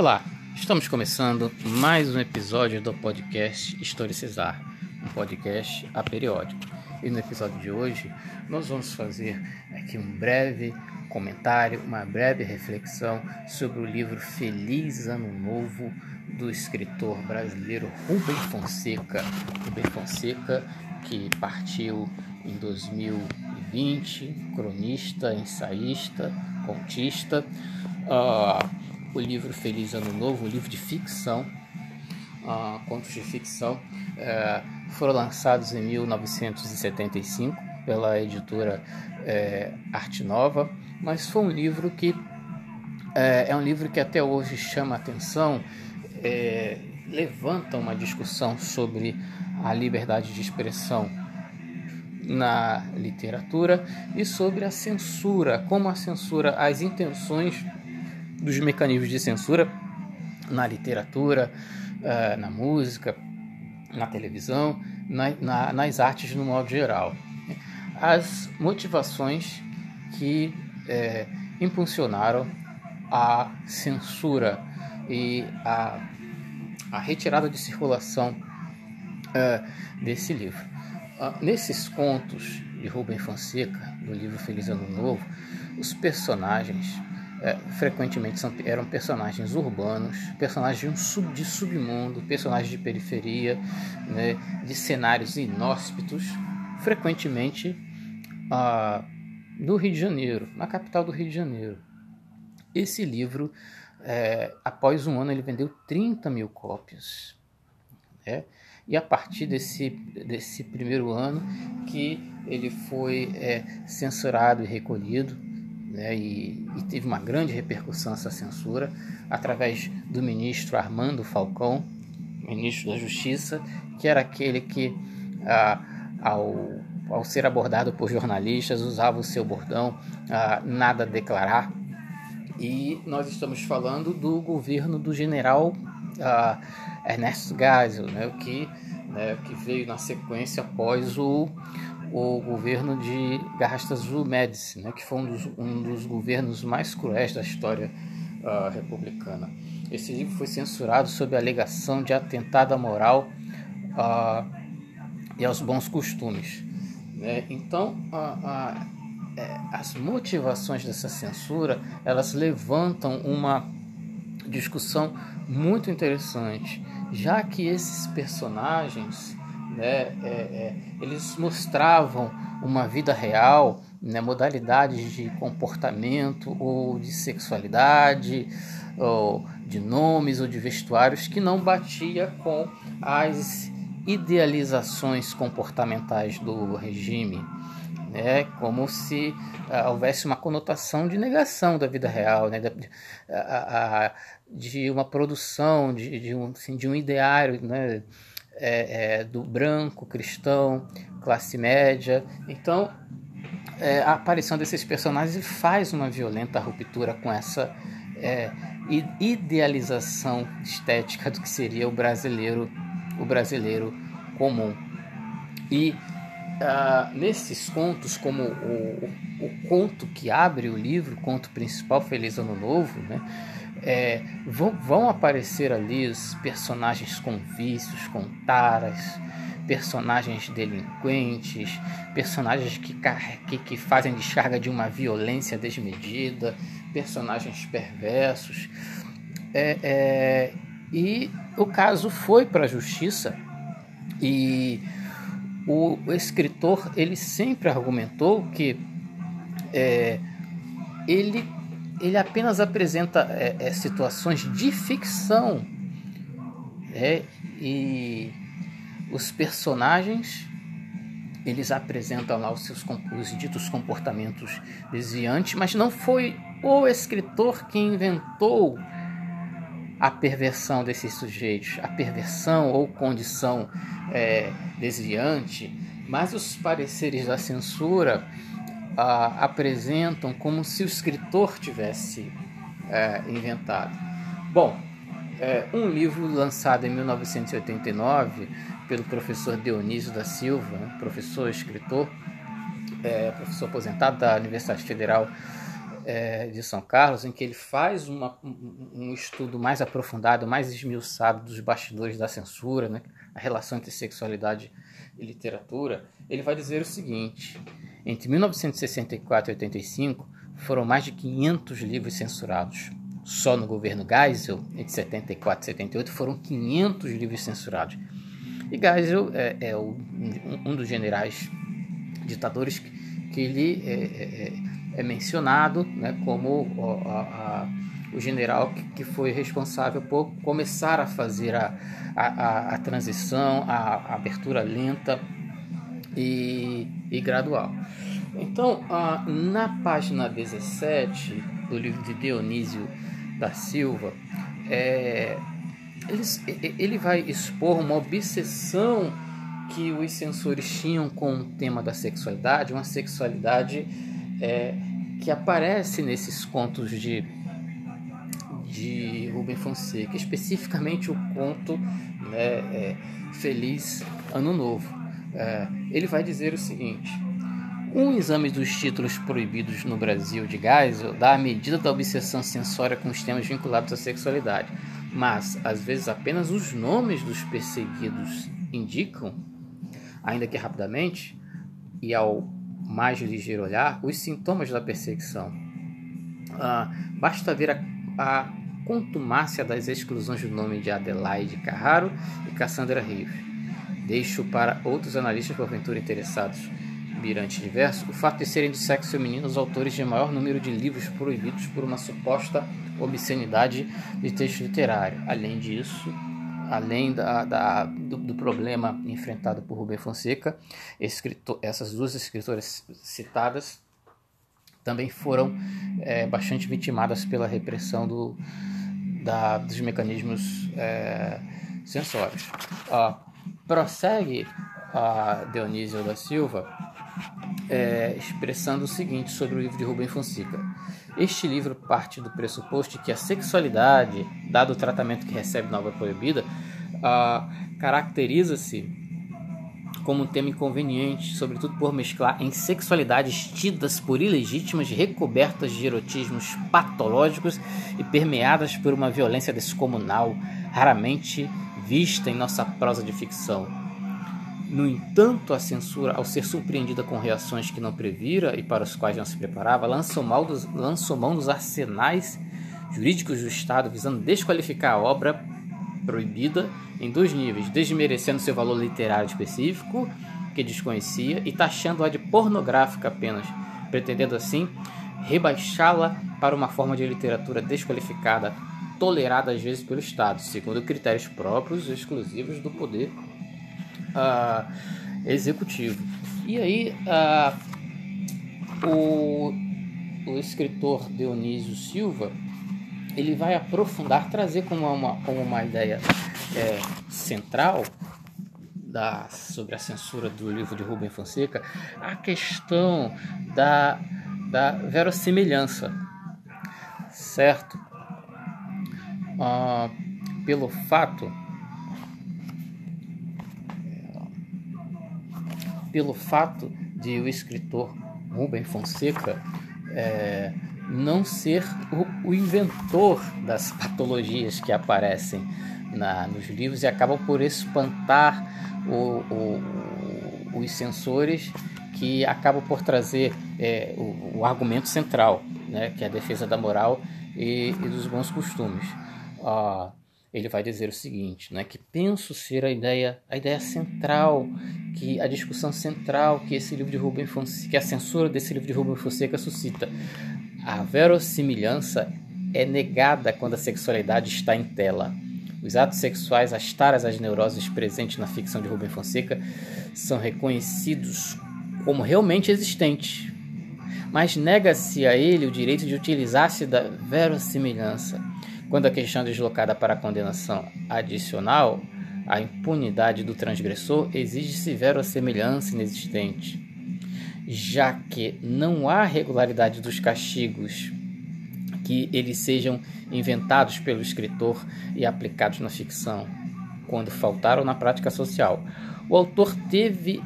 Olá, estamos começando mais um episódio do podcast Historicizar, um podcast aperiódico. E no episódio de hoje nós vamos fazer aqui um breve comentário, uma breve reflexão sobre o livro Feliz Ano Novo, do escritor brasileiro Rubem Fonseca. Rubem Fonseca, que partiu em 2020, cronista, ensaísta, contista. O livro Feliz Ano Novo, um livro de ficção, contos de ficção, foram lançados em 1975 pela editora Arte Nova, mas foi um livro que até hoje chama a atenção, levanta uma discussão sobre a liberdade de expressão na literatura e sobre a censura, como a censura, as intenções dos mecanismos de censura na literatura, na música, na televisão, nas artes no modo geral. As motivações que impulsionaram a censura e a retirada de circulação desse livro. Nesses contos de Rubem Fonseca, do livro Feliz Ano Novo, os personagens frequentemente eram personagens urbanos, personagens de submundo, personagens de periferia, né, de cenários inóspitos, frequentemente do Rio de Janeiro, na capital do Rio de Janeiro. Esse livro, após um ano, ele vendeu 30.000 cópias. Né? E a partir desse primeiro ano que ele foi censurado e recolhido, né, e teve uma grande repercussão essa censura, através do ministro Armando Falcão, ministro da Justiça, que era aquele que, ao ser abordado por jornalistas, usava o seu bordão, nada a declarar. E nós estamos falando do governo do general Ernesto Geisel, né, que veio na sequência após o governo de Garrastazu Médici, né, que foi um dos governos mais cruéis da história republicana. Esse livro foi censurado sob a alegação de atentado à moral e aos bons costumes. Né? Então, as motivações dessa censura, elas levantam uma discussão muito interessante, já que esses personagens, eles mostravam uma vida real, né, modalidades de comportamento ou de sexualidade, ou de nomes ou de vestuários que não batia com as idealizações comportamentais do regime, né, como se houvesse uma conotação de negação da vida real, né, de uma produção, de um ideário, né, do branco, cristão, classe média. Então, a aparição desses personagens faz uma violenta ruptura com essa idealização estética do que seria o brasileiro comum. E nesses contos, como o conto que abre o livro, o conto principal, Feliz Ano Novo, né, vão aparecer ali os personagens com vícios, com taras, personagens delinquentes, personagens que fazem descarga de uma violência desmedida, personagens perversos. E o caso foi para a justiça, e o escritor, ele sempre argumentou que ele apenas apresenta situações de ficção, e os personagens, eles apresentam lá os ditos comportamentos desviantes, mas não foi o escritor que inventou a perversão desses sujeitos, a perversão ou condição desviante, mas os pareceres da censura apresentam como se o escritor tivesse inventado. Bom, um livro lançado em 1989 pelo professor Dionísio da Silva, né, professor escritor, professor aposentado da Universidade Federal de São Carlos, em que ele faz um estudo mais aprofundado, mais esmiuçado dos bastidores da censura, né? A relação entre sexualidade e literatura, ele vai dizer o seguinte: entre 1964 e 85 foram mais de 500 livros censurados. Só no governo Geisel, entre 74 e 78, foram 500 livros censurados. E Geisel é um dos generais ditadores que ele é mencionado, né, como o general que foi responsável por começar a fazer a transição, a abertura lenta e gradual. Então, na página 17 do livro de Dionísio da Silva, ele vai expor uma obsessão que os censores tinham com o tema da sexualidade, uma sexualidade que aparece nesses contos de Rubem Fonseca, especificamente o conto, né, Feliz Ano Novo. Ele vai dizer o seguinte: um exame dos títulos proibidos no Brasil de Geisel dá a medida da obsessão censória com os temas vinculados à sexualidade, mas às vezes apenas os nomes dos perseguidos indicam, ainda que rapidamente e ao mais ligeiro olhar, os sintomas da perseguição. Basta ver a contumácia das exclusões do nome de Adelaide Carraro e Cassandra Reeves. Deixo para outros analistas, porventura interessados, mirante diverso, o fato de serem de sexo feminino os autores de maior número de livros proibidos por uma suposta obscenidade de texto literário. Além disso, além do problema enfrentado por Rubem Fonseca, essas duas escritoras citadas também foram bastante vitimadas pela repressão dos mecanismos censórios. Prossegue a Dionísio da Silva expressando o seguinte sobre o livro de Rubem Fonseca: este livro parte do pressuposto que a sexualidade, dado o tratamento que recebe na obra proibida, caracteriza-se como um tema inconveniente, sobretudo por mesclar em sexualidades tidas por ilegítimas, recobertas de erotismos patológicos e permeadas por uma violência descomunal, raramente vista em nossa prosa de ficção. No entanto, a censura, ao ser surpreendida com reações que não previra e para os quais não se preparava, lançou mão dos arsenais jurídicos do Estado, visando desqualificar a obra proibida em dois níveis: desmerecendo seu valor literário específico, que desconhecia, e taxando-a de pornográfica apenas, pretendendo assim rebaixá-la para uma forma de literatura desqualificada, tolerada às vezes pelo Estado, segundo critérios próprios e exclusivos do poder executivo. E aí o escritor Dionísio Silva ele vai aprofundar, trazer como uma ideia central sobre a censura do livro de Rubem Fonseca a questão da verossimilhança, certo? Pelo fato de o escritor Rubem Fonseca não ser o inventor das patologias que aparecem nos livros e acabam por espantar os censores, que acabam por trazer o argumento central, né, que é a defesa da moral e dos bons costumes. Ele vai dizer o seguinte, né, que penso ser a ideia central, a discussão central que esse livro de Rubem Fonseca, que a censura desse livro de Rubem Fonseca suscita. A verossimilhança é negada quando a sexualidade está em tela. Os atos sexuais, as taras, as neuroses presentes na ficção de Rubem Fonseca são reconhecidos como realmente existentes, mas nega-se a ele o direito de utilizar-se da verossimilhança. Quando a questão é deslocada para a condenação adicional, a impunidade do transgressor, exige-se verossemelhança inexistente, já que não há regularidade dos castigos, que eles sejam inventados pelo escritor e aplicados na ficção, quando faltaram na prática social. O autor teve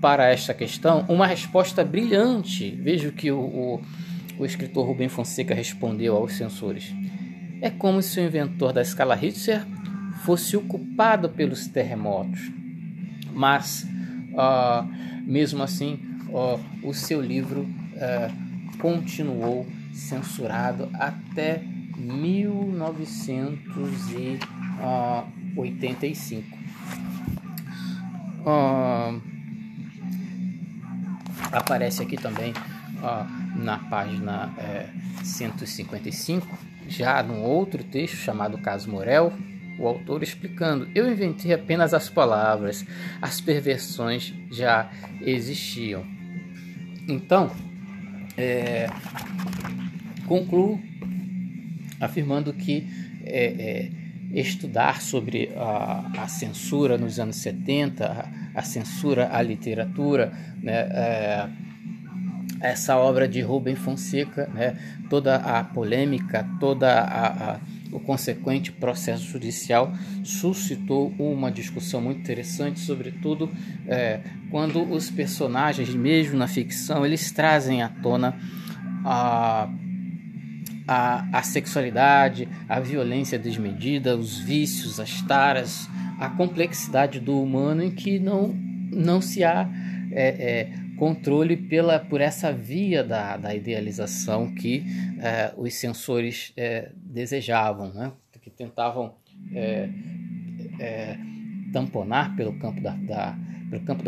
para esta questão uma resposta brilhante. Vejo que o o escritor Rubem Fonseca respondeu aos censores. É como se o inventor da escala Richter fosse o culpado pelos terremotos. Mas, mesmo assim, o seu livro continuou censurado até 1985. Aparece aqui também na página 155, já num outro texto chamado Caso Morel, o autor explicando: eu inventei apenas as palavras, as perversões já existiam. Então, concluo afirmando que estudar sobre a censura nos anos 70, a censura à literatura, né, essa obra de Rubem Fonseca, né, toda a polêmica, toda o consequente processo judicial suscitou uma discussão muito interessante, sobretudo quando os personagens, mesmo na ficção, eles trazem à tona a sexualidade, a violência desmedida, os vícios, as taras, a complexidade do humano em que não se há controle por essa via da idealização que os censores desejavam, né? Que tentavam tamponar pelo campo da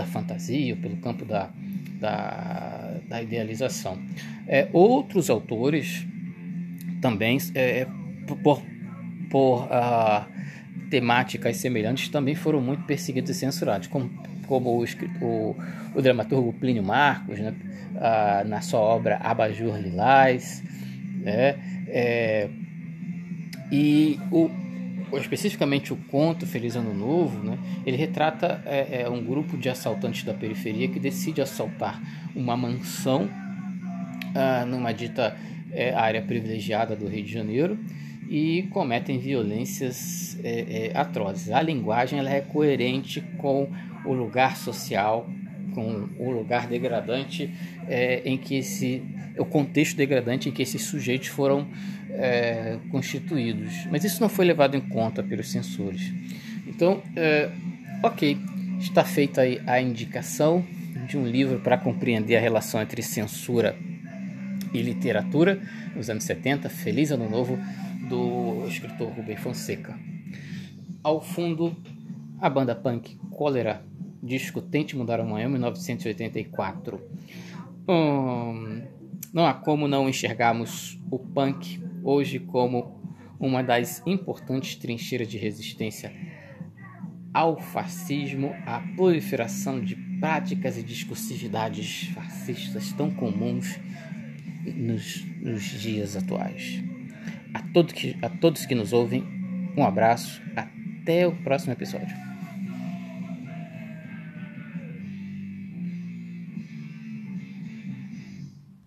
fantasia, pelo campo da idealização. Outros autores também, por temáticas semelhantes, também foram muito perseguidos e censurados, como o dramaturgo Plínio Marcos, né, na sua obra Abajur Lilás, né, e especificamente o conto Feliz Ano Novo, né, ele retrata um grupo de assaltantes da periferia que decide assaltar uma mansão numa dita área privilegiada do Rio de Janeiro e cometem violências atrozes. A linguagem ela é coerente com o lugar social, com o lugar degradante o contexto degradante em que esses sujeitos foram constituídos. Mas isso não foi levado em conta pelos censores. Então, está feita aí a indicação de um livro para compreender a relação entre censura e literatura nos anos 70, Feliz Ano Novo, do escritor Rubem Fonseca. Ao fundo, a banda punk Cólera, disco Tente Mudar Amanhã, 1984. Não há como não enxergarmos o punk hoje como uma das importantes trincheiras de resistência ao fascismo, à proliferação de práticas e discursividades fascistas tão comuns nos dias atuais. A todos que nos ouvem, um abraço, até o próximo episódio.